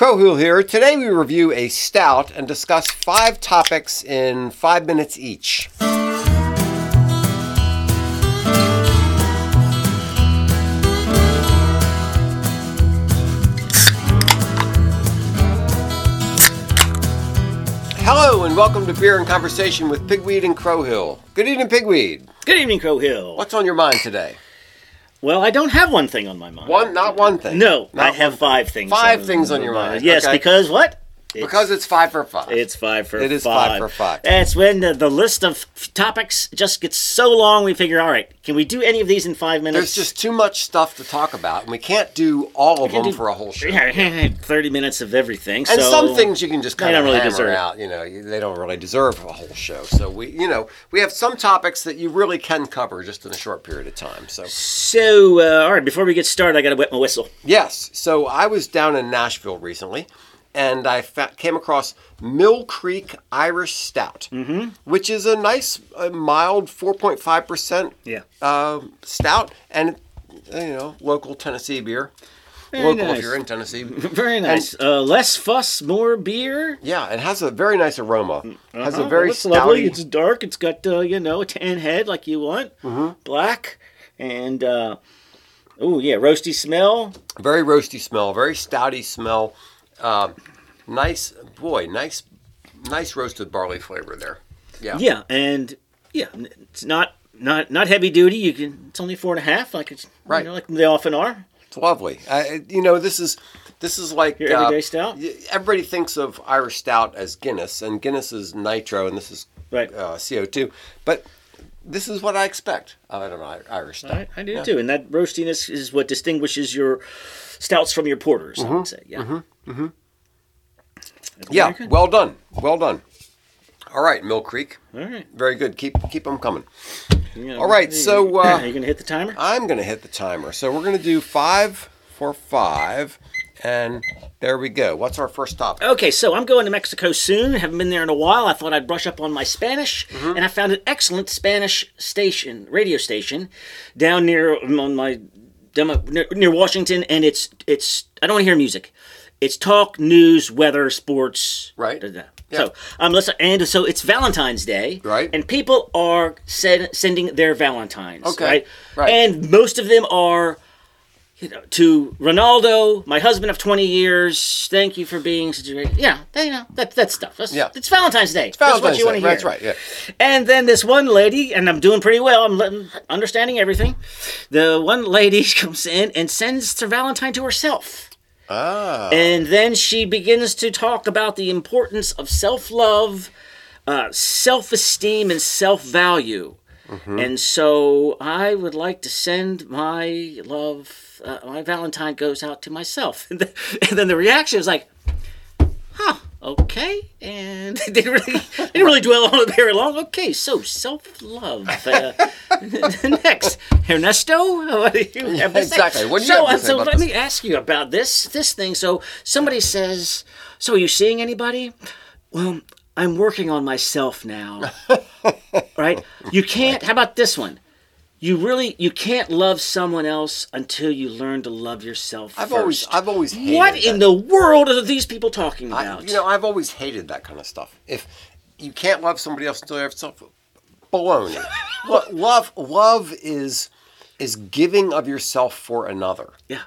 Crowhill here. Today we review a stout and discuss 5 topics in 5 minutes each. Hello and welcome to Beer and Conversation with Pigweed and Crowhill. Good evening, Pigweed. Good evening, Crowhill. What's on your mind today? Well, I don't have one thing on my mind. Not one thing. No, I have 5 things. 5 things on your mind. Yes, okay. Because what? Because it's 5 for 5. It's 5 for 5. That's when the list of topics just gets so long, we figure, all right, can we do any of these in 5 minutes? There's just too much stuff to talk about, and we can't do all of them for a whole show. 30 minutes of everything. And so some things you can just kind of hammer out. You know, they don't really deserve a whole show. So we have some topics that you really can cover just in a short period of time. So all right, before we get started, I got to wet my whistle. Yes. So I was down in Nashville recently. And I came across Mill Creek Irish Stout, which is a nice, mild 4.5% stout, and local Tennessee beer. Very local nice. If you're in Tennessee. Very nice. And, less fuss, more beer. Yeah, it has a very nice aroma. It has a very stouty. Lovely. It's dark. It's got a tan head like you want, black, and roasty smell. Very roasty smell. Very stouty smell. Nice roasted barley flavor there. Yeah, it's not heavy duty. It's only 4.5, like it's right, like they often are. It's lovely. This is like your everyday stout. Everybody thinks of Irish stout as Guinness, and Guinness is nitro, and this is CO2, but. This is what I expect out of Irish stout. I do too, and that roastiness is what distinguishes your stouts from your porters. I would say, well done. All right, Mill Creek. All right, very good. Keep them coming. All right, so are you gonna hit the timer? I'm gonna hit the timer. So we're gonna do 5 for 5. And there we go. What's our first topic? Okay, so I'm going to Mexico soon. Haven't been there in a while. I thought I'd brush up on my Spanish, and I found an excellent Spanish radio station down near Washington. And it's I don't want to hear music. It's talk, news, weather, sports. Right. Da, da. Yeah. So so it's Valentine's Day, right? And people are sending their Valentines. Okay. Right. And most of them are. To Ronaldo, my husband of 20 years, thank you for being such a great... Yeah, that stuff. It's Valentine's Day. It's Valentine's Day. That's what you want to hear. That's right, yeah. And then this one lady, and I'm doing pretty well, I'm understanding everything. The one lady comes in and sends her Valentine to herself. Ah. And then she begins to talk about the importance of self-love, self-esteem, and self-value. And so I would like to send my love, my Valentine goes out to myself. And then the reaction is like, huh, okay. And they didn't really dwell on it very long. Okay, so self-love. Next, Ernesto, what do you have to say? Exactly. What do you have to say about this? So let me ask you about this thing. So somebody says, so are you seeing anybody? Well, I'm working on myself now, right? You can't, how about this one? You can't love someone else until you learn to love yourself first. I've always hated what that. In the world are these people talking about? I've always hated that kind of stuff. If you can't love somebody else until you love yourself, baloney. Love is giving of yourself for another. Yeah.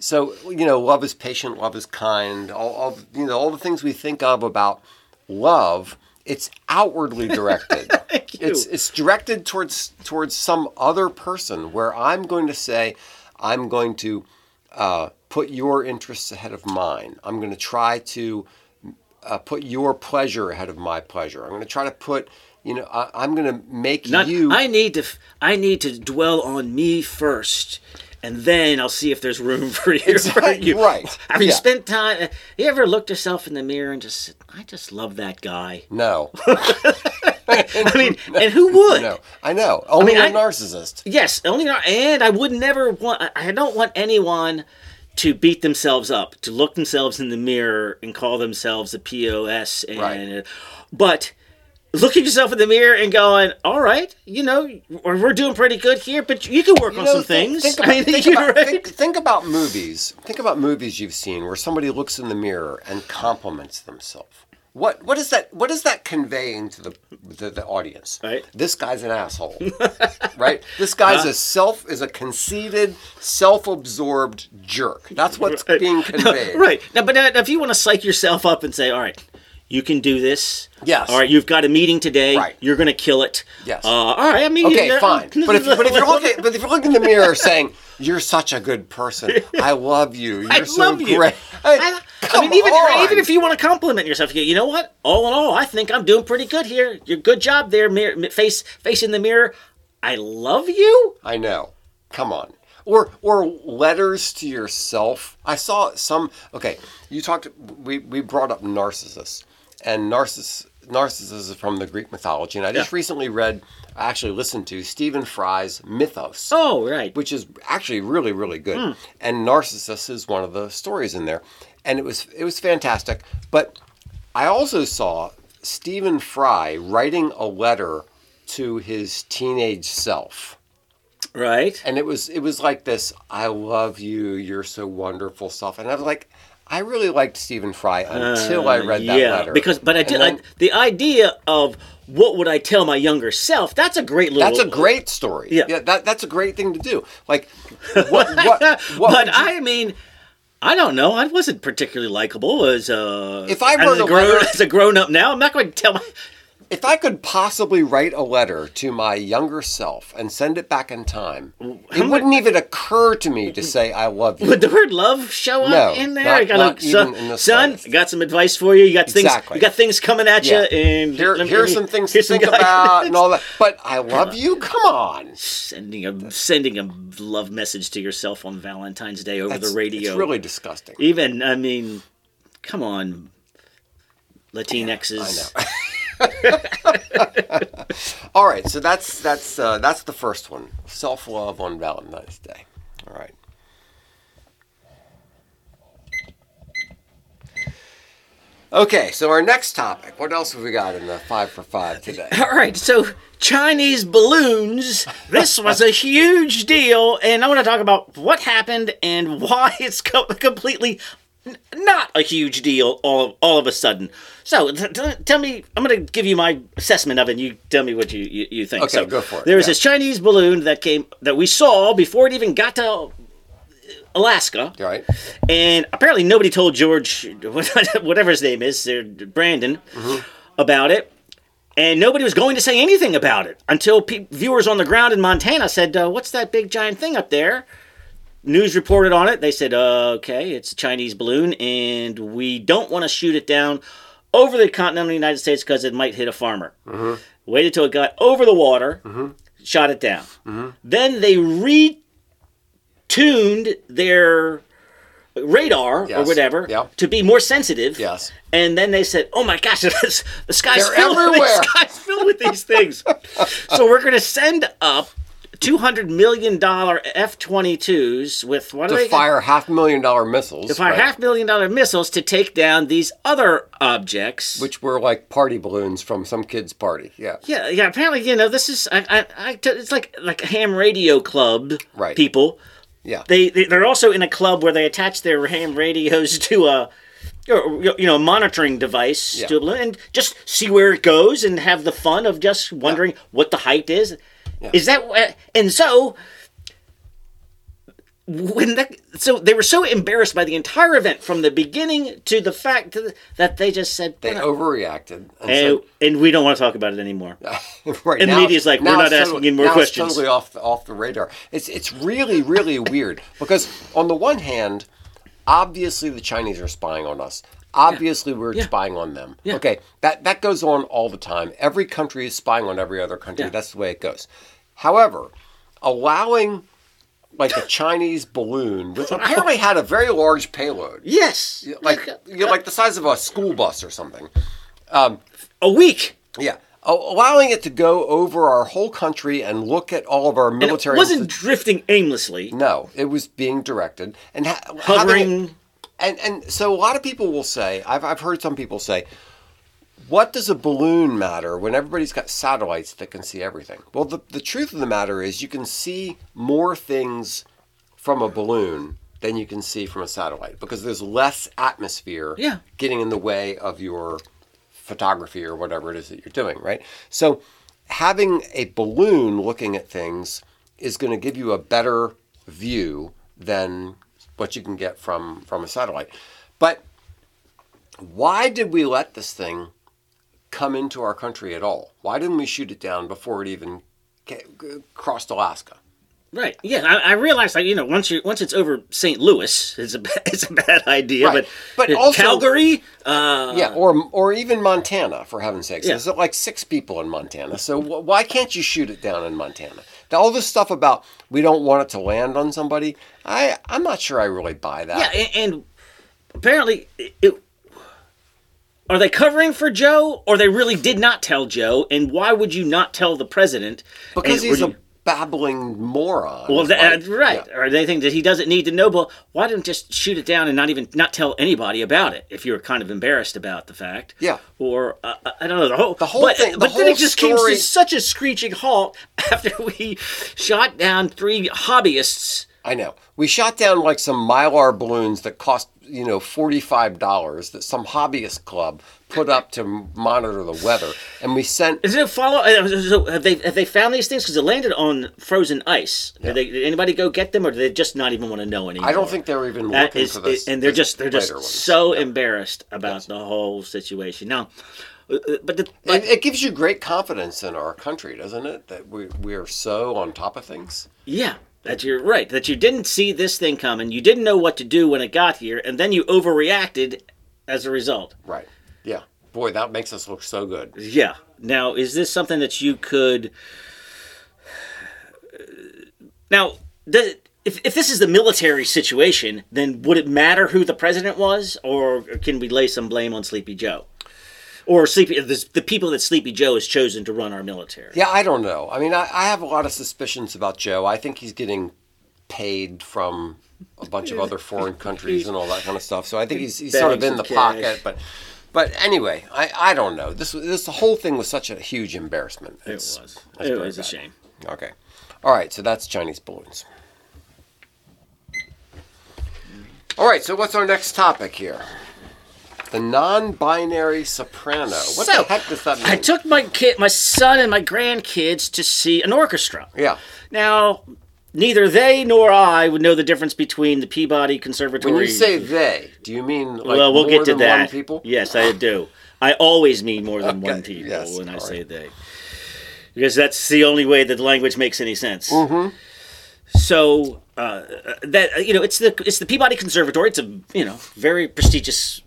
So, love is patient, love is kind, all the things we think of about love, it's outwardly directed. It's directed towards some other person, where I'm going to say, I'm going to put your interests ahead of mine. I'm going to try to put your pleasure ahead of my pleasure. I'm going to try to put, I'm going to make you. I need to dwell on me first. And then I'll see if there's room for you. Exactly, right. Have you spent time? You ever looked yourself in the mirror and just said, I just love that guy? No. I mean, and who would? No, I know. Only a narcissist. Yes, and I would never want, I don't want anyone to beat themselves up, to look themselves in the mirror and call themselves a POS. But look at yourself in the mirror and going, all right, you know, we're doing pretty good here, but you can work on some things. Think about movies. Think about movies you've seen where somebody looks in the mirror and compliments themselves. What is that conveying to the audience? Right. This guy's an asshole. Right? This guy's a conceited, self-absorbed jerk. That's what's being conveyed. No, right. Now, if you want to psych yourself up and say, all right, you can do this. Yes. All right, you've got a meeting today. Right. You're going to kill it. Yes. All right, I mean... Okay, fine. But if you're looking in the mirror saying, you're such a good person. I love you. You're so great. Even if you want to compliment yourself, you know what? All in all, I think I'm doing pretty good here. You're good job there, face in the mirror. I love you. I know. Come on. Or letters to yourself. I saw some. Okay, you talked. We brought up narcissists, and narcissism is from the Greek mythology. And I just recently read. I actually listened to Stephen Fry's Mythos. Oh, right. Which is actually really, really good. Mm. And Narcissus is one of the stories in there. And it was fantastic. But I also saw Stephen Fry writing a letter to his teenage self. Right. And it was like this, I love you, you're so wonderful stuff. And I was like, I really liked Stephen Fry until I read that letter. The idea of what would I tell my younger self? That's a great story. Yeah. That's a great thing to do. Like, what but I mean, I don't know. I wasn't particularly likable as a grown-up now. I'm not going to tell my... If I could possibly write a letter to my younger self and send it back in time, it wouldn't even occur to me to say I love you. Would the word love show up in there? I got some advice for you. You got things. You got things coming at you, and here's some things to think about and all that. But I love you. Come on, sending a love message to yourself on Valentine's Day over the radio. It's really disgusting. Even come on, Latinxes. I know. All right, so that's the first one. Self-love on Valentine's Day. All right. Okay, so our next topic. What else have we got in the 5 for 5 today? All right, so Chinese balloons. This was a huge deal, and I want to talk about what happened and why it's completely not a huge deal all of a sudden. So tell me, I'm going to give you my assessment of it, and you tell me what you think. Okay, so, go for it. There was this Chinese balloon that we saw before it even got to Alaska. Right. And apparently nobody told George, whatever his name is, Brandon, about it. And nobody was going to say anything about it until viewers on the ground in Montana said, what's that big giant thing up there? News reported on it. They said, okay, it's a Chinese balloon, and we don't want to shoot it down over the continental United States because it might hit a farmer. Mm-hmm. Waited till it got over the water, shot it down. Mm-hmm. Then they retuned their radar or whatever to be more sensitive. Yes. And then they said, oh my gosh, the sky's filled with these things. So we're going to send up $200 million F-22s with $500 million to take down these other objects, which were like party balloons from some kid's party. Yeah. Apparently, you know, this is it's like a ham radio club people. Yeah, they're also in a club where they attach their ham radios to a monitoring device to a balloon and just see where it goes and have the fun of just wondering what the height is. Yeah. Is that and so they were so embarrassed by the entire event from the beginning to the fact that they just said they overreacted and we don't want to talk about it anymore. Right, and now, the media's like we're not asking any more questions. It's totally off the radar. It's really, really weird because on the one hand, obviously the Chinese are spying on us. Obviously, we're spying on them. Yeah. Okay, that goes on all the time. Every country is spying on every other country. Yeah. That's the way it goes. However, allowing like a Chinese balloon, which apparently had a very large payload. Yes. Like the size of a school bus or something. A week. Yeah. Allowing it to go over our whole country and look at all of our military... And it wasn't drifting aimlessly. No, it was being directed. And hovering... And so a lot of people will say, I've heard some people say, What does a balloon matter when everybody's got satellites that can see everything? Well, the truth of the matter is you can see more things from a balloon than you can see from a satellite because there's less atmosphere getting in the way of your photography or whatever it is that you're doing, right? So having a balloon looking at things is going to give you a better view than what you can get from a satellite. But why did we let this thing come into our country at all? Why didn't we shoot it down before it even crossed Alaska? Right. Yeah, I realize, like, you know, once it's over St. Louis, it's a bad idea. Right. But also, Calgary, or even Montana, for heaven's sakes. Yeah. There's like 6 people in Montana, so why can't you shoot it down in Montana? Now, all this stuff about we don't want it to land on somebody, I'm not sure I really buy that. Yeah, and apparently, are they covering for Joe, or they really did not tell Joe? And why would you not tell the president? Because he's a babbling moron. Well, right. Yeah. Or they think that he doesn't need to know, but why don't you just shoot it down and not tell anybody about it if you're kind of embarrassed about the fact? Yeah. Or, I don't know, the whole thing. But then it just came to such a screeching halt after we shot down 3 hobbyists. I know. We shot down like some Mylar balloons that cost, you know, $45 that some hobbyist club put up to monitor the weather, and we sent. Is it a follow? So have they found these things? Because it landed on frozen ice. Yeah. Did anybody go get them, or do they just not even want to know anymore? I don't think they're even looking for this. And they're just so embarrassed about the whole situation now. But it gives you great confidence in our country, doesn't it? That we are so on top of things. Yeah. That you're right, that you didn't see this thing coming, you didn't know what to do when it got here, and then you overreacted as a result. Right. Yeah. Boy, that makes us look so good. Yeah. Now, is this something that you could... Now, if this is the military situation, then would it matter who the president was, or can we lay some blame on Sleepy Joe? Or the people that Sleepy Joe has chosen to run our military. Yeah, I don't know. I mean, I have a lot of suspicions about Joe. I think he's getting paid from a bunch of other foreign countries and all that kind of stuff. So I think he's sort of in the pocket. But anyway, I don't know. This whole thing was such a huge embarrassment. It was. It was a shame. Okay. All right, so that's Chinese balloons. All right, so what's our next topic here? The non-binary soprano. What the heck does that mean? I took my son and my grandkids to see an orchestra. Yeah. Now, neither they nor I would know the difference between the Peabody Conservatory. When you say they, do you mean we'll get to that. One people? Yes, I do. I always mean more than one people when I say they. Because that's the only way that the language makes any sense. Mm-hmm. So... that you know, it's the Peabody Conservatory. It's a very prestigious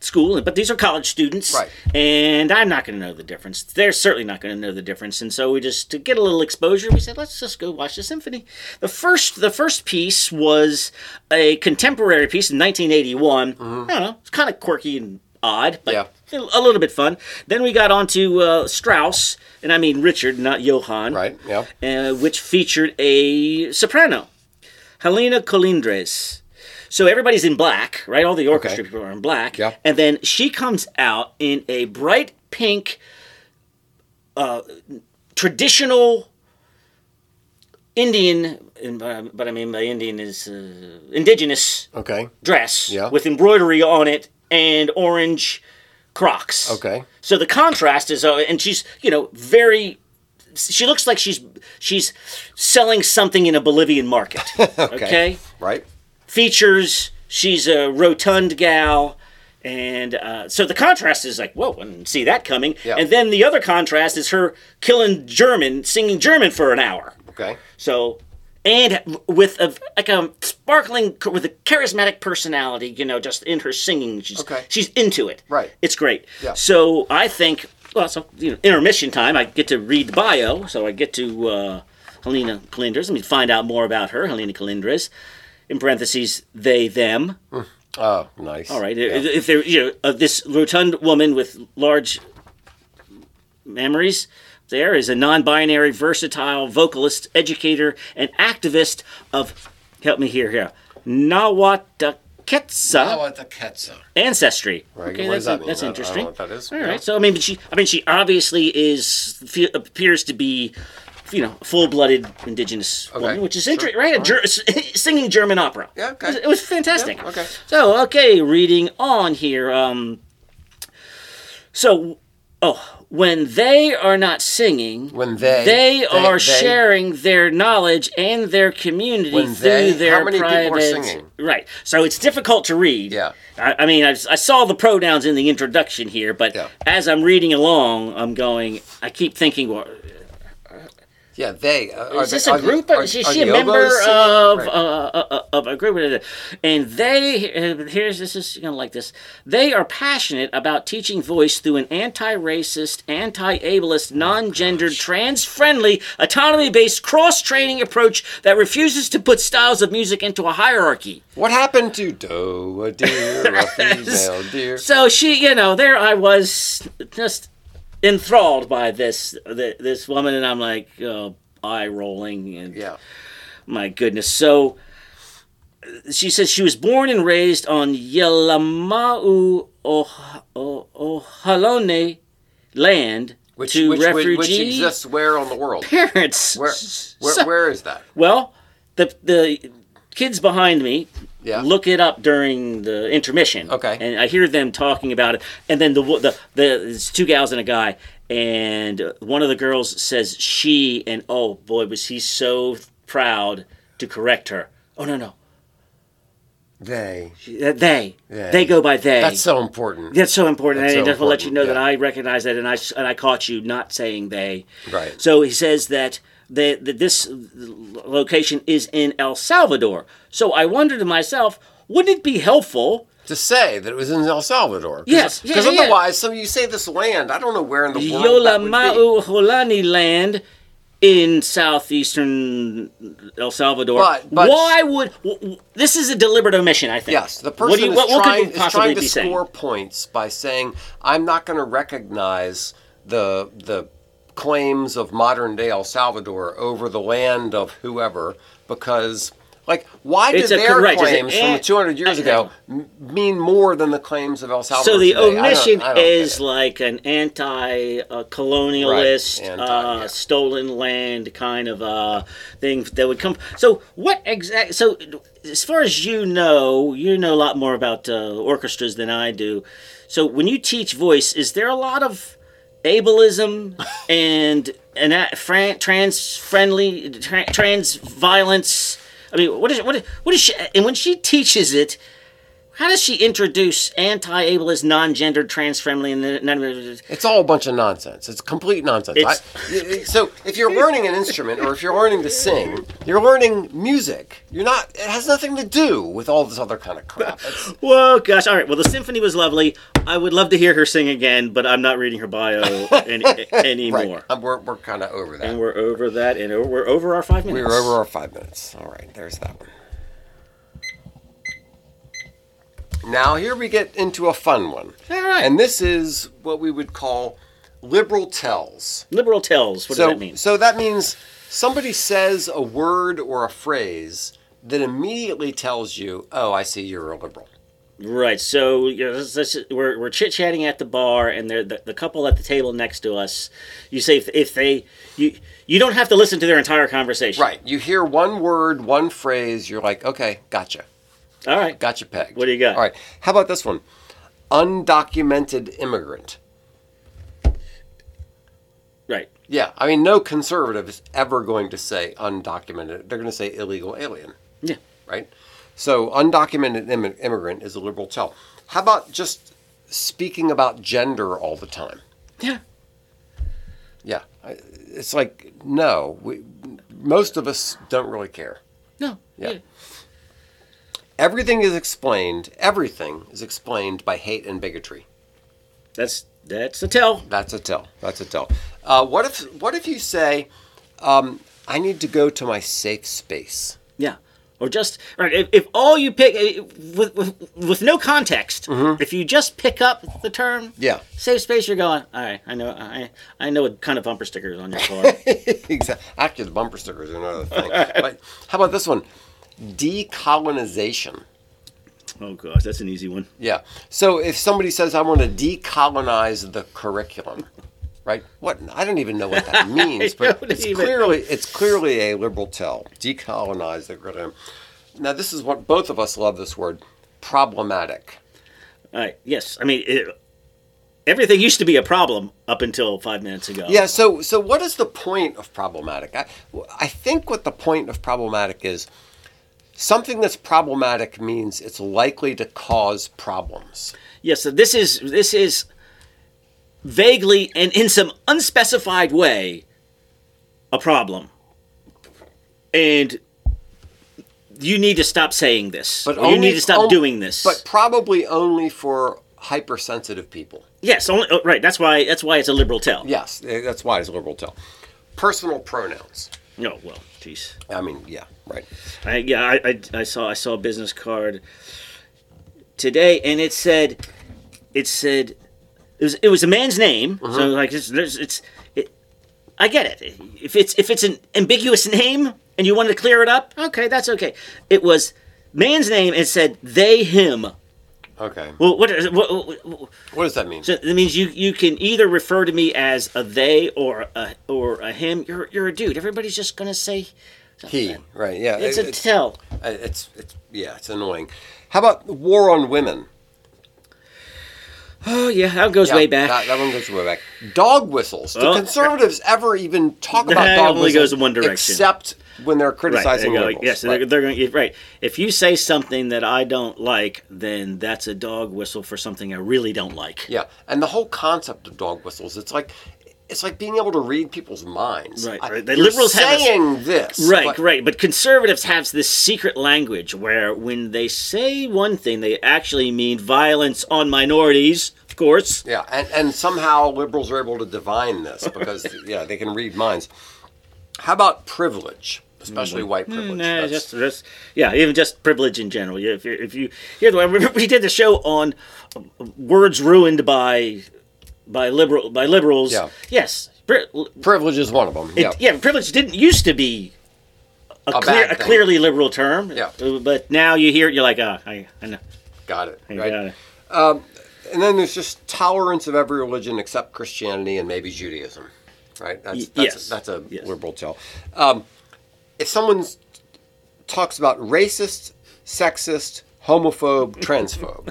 school, but these are college students, right? And I'm not going to know the difference. They're certainly not going to know the difference, and so we just to get a little exposure, we said let's just go watch the symphony. The first piece was a contemporary piece in 1981. Mm-hmm. I don't know, it's kind of quirky and odd, but a little bit fun. Then we got onto Strauss, and I mean Richard, not Johann, right? Yeah, which featured a soprano, Helena Colindres. So everybody's in black, right? All the orchestra people are in black, and then she comes out in a bright pink, traditional Indian. But I mean by Indian is indigenous dress with embroidery on it. And orange Crocs. Okay. So the contrast is, and she's, very. She looks like she's selling something in a Bolivian market. Okay. Right. Features. She's a rotund gal, and so the contrast is like, whoa, I didn't see that coming. Yeah. And then the other contrast is her killing German, singing German for an hour. Okay. So. And with a sparkling, with a charismatic personality, just in her singing, she's into it. Right, it's great. Yeah. So I think, intermission time. I get to read the bio, so I get to Helena Colindres. I mean, find out more about her, Helena Colindres. In parentheses, they them. Oh, nice. All right. Yeah. If they're this rotund woman with large memories. There is a non-binary, versatile vocalist, educator, and activist of, help me here, Nahuatakeza. Nahuatakeza ancestry. Right. Okay, that's interesting. I don't know what that is. All right. So she obviously appears to be, full-blooded indigenous woman, which is interesting, right? Singing German opera. Yeah. Okay. It was fantastic. Yeah, okay. So reading on here. When they are not singing, they are sharing their knowledge and their community through their private... How many people are singing? Right. So it's difficult to read. Yeah. I saw the pronouns in the introduction here, but as I'm reading along, I keep thinking... Yeah, they... Is this a group? Is she a member of a group? And they... They are passionate about teaching voice through an anti-racist, anti-ableist, non-gendered, trans-friendly, autonomy-based, cross-training approach that refuses to put styles of music into a hierarchy. What happened to Doe, a deer, a female deer? So she, there I was just... enthralled by this woman, and I'm like eye rolling, and my goodness. So she says she was born and raised on Yelama'u Ohalone land, which refugees. Which exists where on the world? Parents. Where is that? Well, the kids behind me. Yeah. Look it up during the intermission. Okay. And I hear them talking about it. And then there's two gals and a guy. And one of the girls says she, and oh boy, was he so proud to correct her. Oh, no. They. They go by they. That's so important. And I just want to let you know that I recognize that, and I caught you not saying they. Right. So he says that. This location is in El Salvador. So I wondered to myself, wouldn't it be helpful to say that it was in El Salvador? Yes. Because otherwise, so you say this land, I don't know where in the world Yelama'u Ohalone land in southeastern El Salvador. But why would... This is a deliberate omission, I think. Yes, the person is trying to score points by saying, I'm not going to recognize the claims of modern-day El Salvador over the land of whoever, because, why do their claims from 200 years ago mean more than the claims of El Salvador today? So the omission is like an anti-colonialist, stolen land kind of thing that would come... So what exactly... So as far as you know a lot more about orchestras than I do. So when you teach voice, is there a lot of... ableism and trans-friendly, trans-violence. I mean, what is she? And when she teaches it, how does she introduce anti-ableist, non-gendered, trans-friendly? It's all a bunch of nonsense. It's complete nonsense. So if you're learning an instrument or if you're learning to sing, you're learning music. It has nothing to do with all this other kind of crap. Well, gosh. All right. Well, the symphony was lovely. I would love to hear her sing again, but I'm not reading her bio anymore. Right. We're kind of over that. And we're over that, and we're over our 5 minutes. We're over our 5 minutes. All right. There's that one. Now, here we get into a fun one. All right. And this is what we would call liberal tells. Liberal tells. What does that mean? So that means somebody says a word or a phrase that immediately tells you, oh, I see you're a liberal. Right. So we're chit-chatting at the bar, and the couple at the table next to us, you say if they... You don't have to listen to their entire conversation. Right. You hear one word, one phrase, you're like, okay, gotcha. All right. Got you pegged. What do you got? All right. How about this one? Undocumented immigrant. Right. Yeah. I mean, no conservative is ever going to say undocumented. They're going to say illegal alien. Yeah. Right? So undocumented immigrant is a liberal tell. How about just speaking about gender all the time? Yeah. Yeah. It's like, no. Most of us don't really care. No. Yeah. Everything is explained. Everything is explained by hate and bigotry. That's a tell. That's a tell. What if you say, I need to go to my safe space? Yeah. Or just right. If all you pick with no context, mm-hmm. if you just pick up the term, safe space, you're going. All right. I know what kind of bumper stickers on your car. Exactly. Actually, the bumper stickers are another thing. Right. But how about this one? Decolonization. Oh, gosh, that's an easy one. Yeah. So if somebody says, I want to decolonize the curriculum, right? What? I don't even know what that means, but it's clearly a liberal tell. Decolonize the curriculum. Now, this is what both of us love, this word, problematic. Yes. I mean, everything used to be a problem up until 5 minutes ago. Yeah, so what is the point of problematic? I think what the point of problematic is, something that's problematic means it's likely to cause problems. Yes, so this is vaguely and in some unspecified way a problem. And you need to stop saying this. But you need to stop doing this. But probably only for hypersensitive people. Yes, only, right. That's why it's a liberal tell. Yes, that's why it's a liberal tell. Personal pronouns. No, oh, well, geez. I mean, yeah, right. I saw a business card today, and it was a man's name. Mm-hmm. So like I get it. If it's an ambiguous name and you wanted to clear it up, okay, that's okay. It was man's name and said they, him. Okay. Well, what does that mean? So that means you can either refer to me as a they or a him. You're a dude. Everybody's just gonna say something. He. Right. Yeah. It's a tell. It's annoying. How about war on women? Oh yeah, that goes way back. That one goes way back. Dog whistles. Do conservatives ever even talk about dog whistles? Only goes in one direction. Except when they're criticizing liberals. Right, yes, right. They're going. Right. If you say something that I don't like, then that's a dog whistle for something I really don't like. Yeah, and the whole concept of dog whistles, it's like being able to read people's minds. Right. Right. The liberals saying this. Right. Right. But conservatives have this secret language where when they say one thing, they actually mean violence on minorities. Of course. Yeah, and somehow liberals are able to divine this because they can read minds. How about privilege? Especially white privilege. Nah, even just privilege in general. We did the show on words ruined by liberals. Yeah. Yes, privilege is one of them. Yeah, privilege didn't used to be a clearly liberal term. Yeah, but now you hear it, you're like, I know. Got it. Right. Got it. And then there's just tolerance of every religion except Christianity and maybe Judaism. Right. That's a liberal tell. If someone talks about racist, sexist, homophobe, transphobe,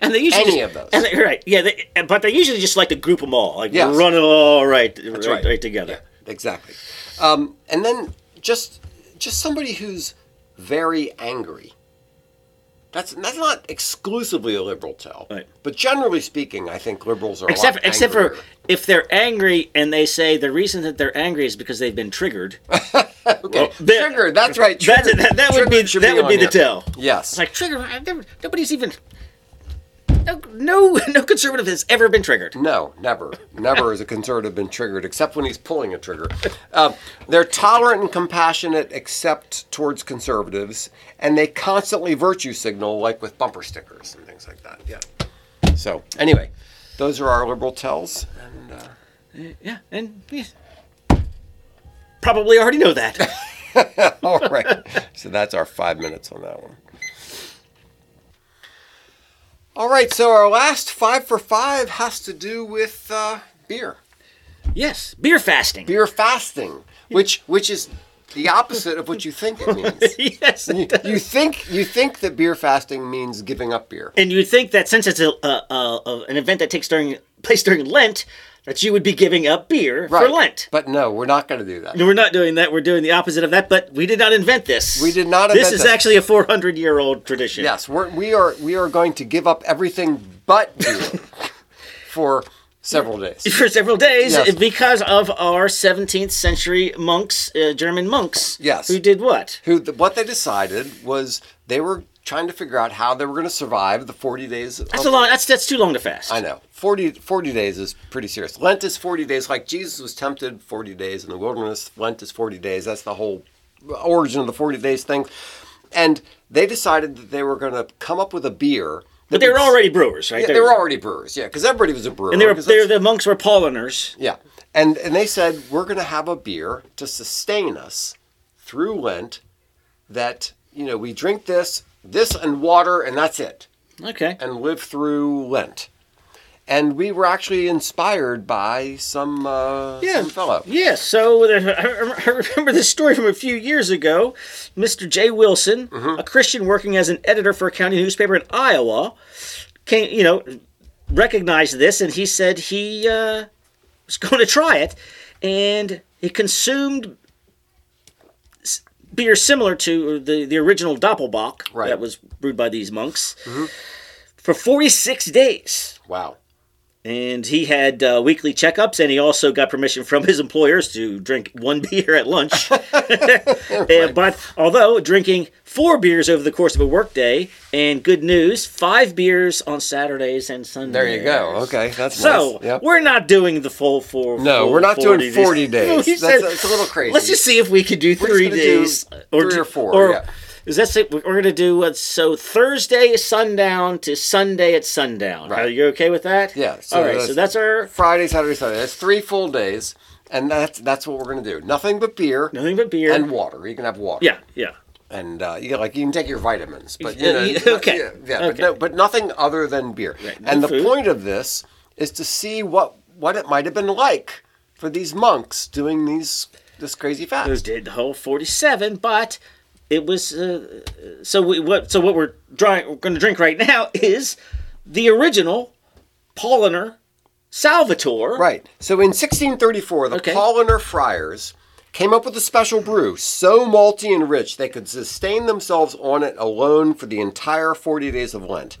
and they usually any of those, right? Yeah, but they usually just like to group them all, run it all right together. Yeah, exactly. And then just somebody who's very angry. That's not exclusively a liberal tell, right. But generally speaking, I think liberals are except for if they're angry and they say the reason that they're angry is because they've been triggered. Okay, triggered. That's right. Triggered. That would be the tell. Yes, it's like triggered. Nobody's even. No conservative has ever been triggered. No, never. Never has a conservative been triggered, except when he's pulling a trigger. They're tolerant and compassionate, except towards conservatives, and they constantly virtue signal, like with bumper stickers and things like that. Yeah. So, anyway, those are our liberal tells. And, probably already know that. All right. So that's our 5 minutes on that one. All right, so our last 5 for 5 has to do with beer. Yes, beer fasting. Beer fasting, which is the opposite of what you think it means. Yes, it does. You think that beer fasting means giving up beer, and you think that since it's an event that takes place during Lent, that you would be giving up beer for Lent. But no, we're not going to do that. No, we're not doing that. We're doing the opposite of that. But we did not invent this. We did not invent this. This is actually a 400-year-old tradition. Yes, we are going to give up everything but beer for several days. For several days, yes. Because of our 17th century monks, German monks. Yes. Who did what? What they decided was they were trying to figure out how they were going to survive the 40 days. That's too long to fast. I know. 40 days is pretty serious. Lent is 40 days. Like Jesus was tempted 40 days in the wilderness. Lent is 40 days. That's the whole origin of the 40 days thing. And they decided that they were going to come up with a beer. But they were already brewers, right? Yeah, they were already brewers. Yeah, because everybody was a brewer. And the monks were Pauliners. Yeah. And they said, we're going to have a beer to sustain us through Lent that, we drink this, this and water, and that's it. Okay. And live through Lent. And we were actually inspired by some fellow. Yeah, so I remember this story from a few years ago. Mr. Jay Wilson, a Christian working as an editor for a county newspaper in Iowa, came, recognized this, and he said he was going to try it. And he consumed beer similar to the original Doppelbock that was brewed by these monks for 46 days. Wow. And he had weekly checkups, and he also got permission from his employers to drink one beer at lunch. But although drinking 4 beers over the course of a workday, and good news, 5 beers on Saturdays and Sundays. There you go. Okay, that's nice. So we're not doing the full 4. No, we're not doing 40 days. That's a little crazy. Let's just see if we could do 3 days. Do 3 or 4, Is that it? We're going to do Thursday at sundown to Sunday at sundown. Right. Are you okay with that? Yeah. So all right. So that's our Friday, Saturday, Sunday. That's 3 full days, and that's what we're going to do. Nothing but beer. Nothing but beer and water. You can have water. Yeah. Yeah. And you can take your vitamins, but but nothing other than beer. Right. And the point of this is to see what it might have been like for these monks doing this crazy fast. They did the whole 47, but. It was what we're going to drink right now is the original Paulaner Salvator. Right. So in 1634, the Paulaner friars came up with a special brew so malty and rich they could sustain themselves on it alone for the entire 40 days of Lent.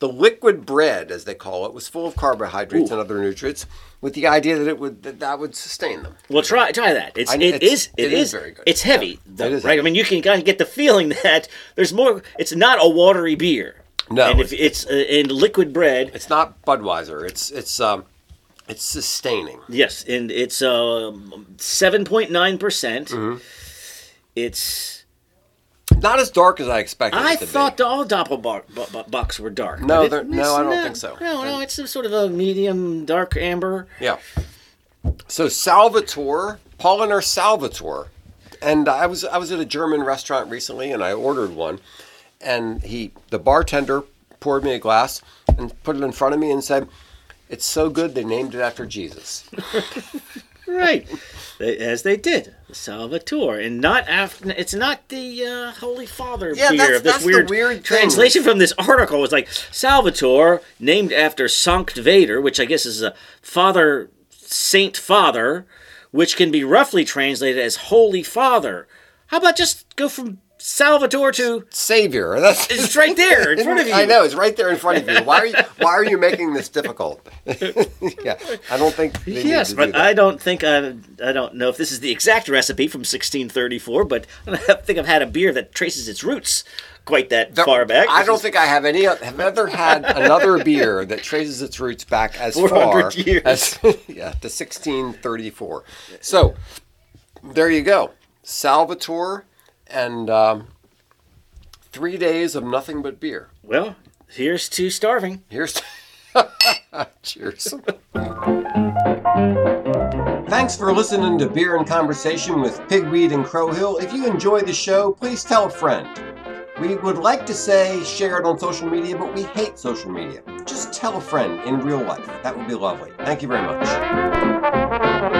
The liquid bread, as they call it, was full of carbohydrates and other nutrients, with the idea that it would sustain them. Well, try that. It is very good. It's heavy, though, right? Heavy. I mean, you can kind of get the feeling that there's more. It's not a watery beer. No, and it's in liquid bread. It's not Budweiser. It's sustaining. Yes, and it's 7.9%. It's. Not as dark as I expected it to be. I thought all Doppelbocks were dark. No, I don't think so. No, it's some sort of a medium dark amber. Yeah. So Salvator, Paulaner Salvator, and I was at a German restaurant recently, and I ordered one, and the bartender poured me a glass and put it in front of me and said, "It's so good they named it after Jesus." Right, as they did, Salvator, and not after. It's not the Holy Father beer. That's the weird translation from this article was like Salvator, named after Sankt Vader, which I guess is a Saint Father, which can be roughly translated as Holy Father. How about just go from Salvator to Savior? It's right there in front of you. I know, it's right there in front of you. Why are you making this difficult? I don't think. I don't think I don't know if this is the exact recipe from 1634, but I don't think I've had a beer that traces its roots quite that far back. I don't think I have any. Have ever had another beer that traces its roots back as far years. As to 1634. So there you go, Salvator. And 3 days of nothing but beer. Well, here's to starving. Cheers. Thanks for listening to Beer and Conversation with Pigweed and Crowhill. If you enjoy the show, please tell a friend. We would like to say share it on social media, but we hate social media. Just tell a friend in real life. That would be lovely. Thank you very much.